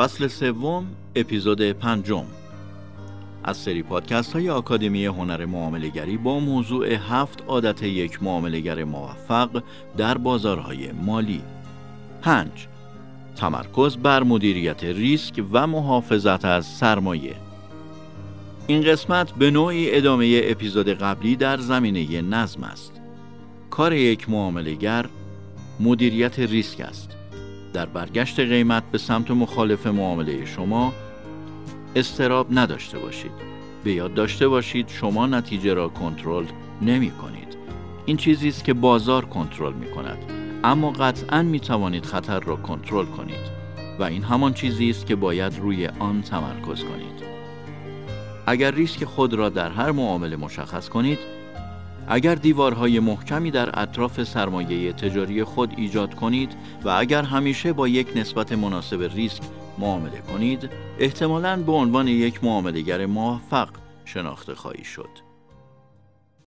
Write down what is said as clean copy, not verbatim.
فصل سوم، اپیزود پنجم از سری پادکست های آکادمی هنر معامله‌گری با موضوع 7 عادت یک معامله‌گر موفق در بازارهای مالی. 5. تمرکز بر مدیریت ریسک و محافظت از سرمایه. این قسمت به نوعی ادامه اپیزود قبلی در زمینه نظم است. کار یک معامله‌گر مدیریت ریسک است. در برگشت قیمت به سمت مخالف معامله شما اضطراب نداشته باشید. به یاد داشته باشید شما نتیجه را کنترل نمی کنید. این چیزی است که بازار کنترل می کند، اما قطعاً می توانید خطر را کنترل کنید و این همان چیزی است که باید روی آن تمرکز کنید. اگر ریسک خود را در هر معامله مشخص کنید، اگر دیوارهای محکمی در اطراف سرمایه تجاری خود ایجاد کنید و اگر همیشه با یک نسبت مناسب ریسک معامله کنید، احتمالاً به عنوان یک معامله‌گر موفق شناخته خواهید شد.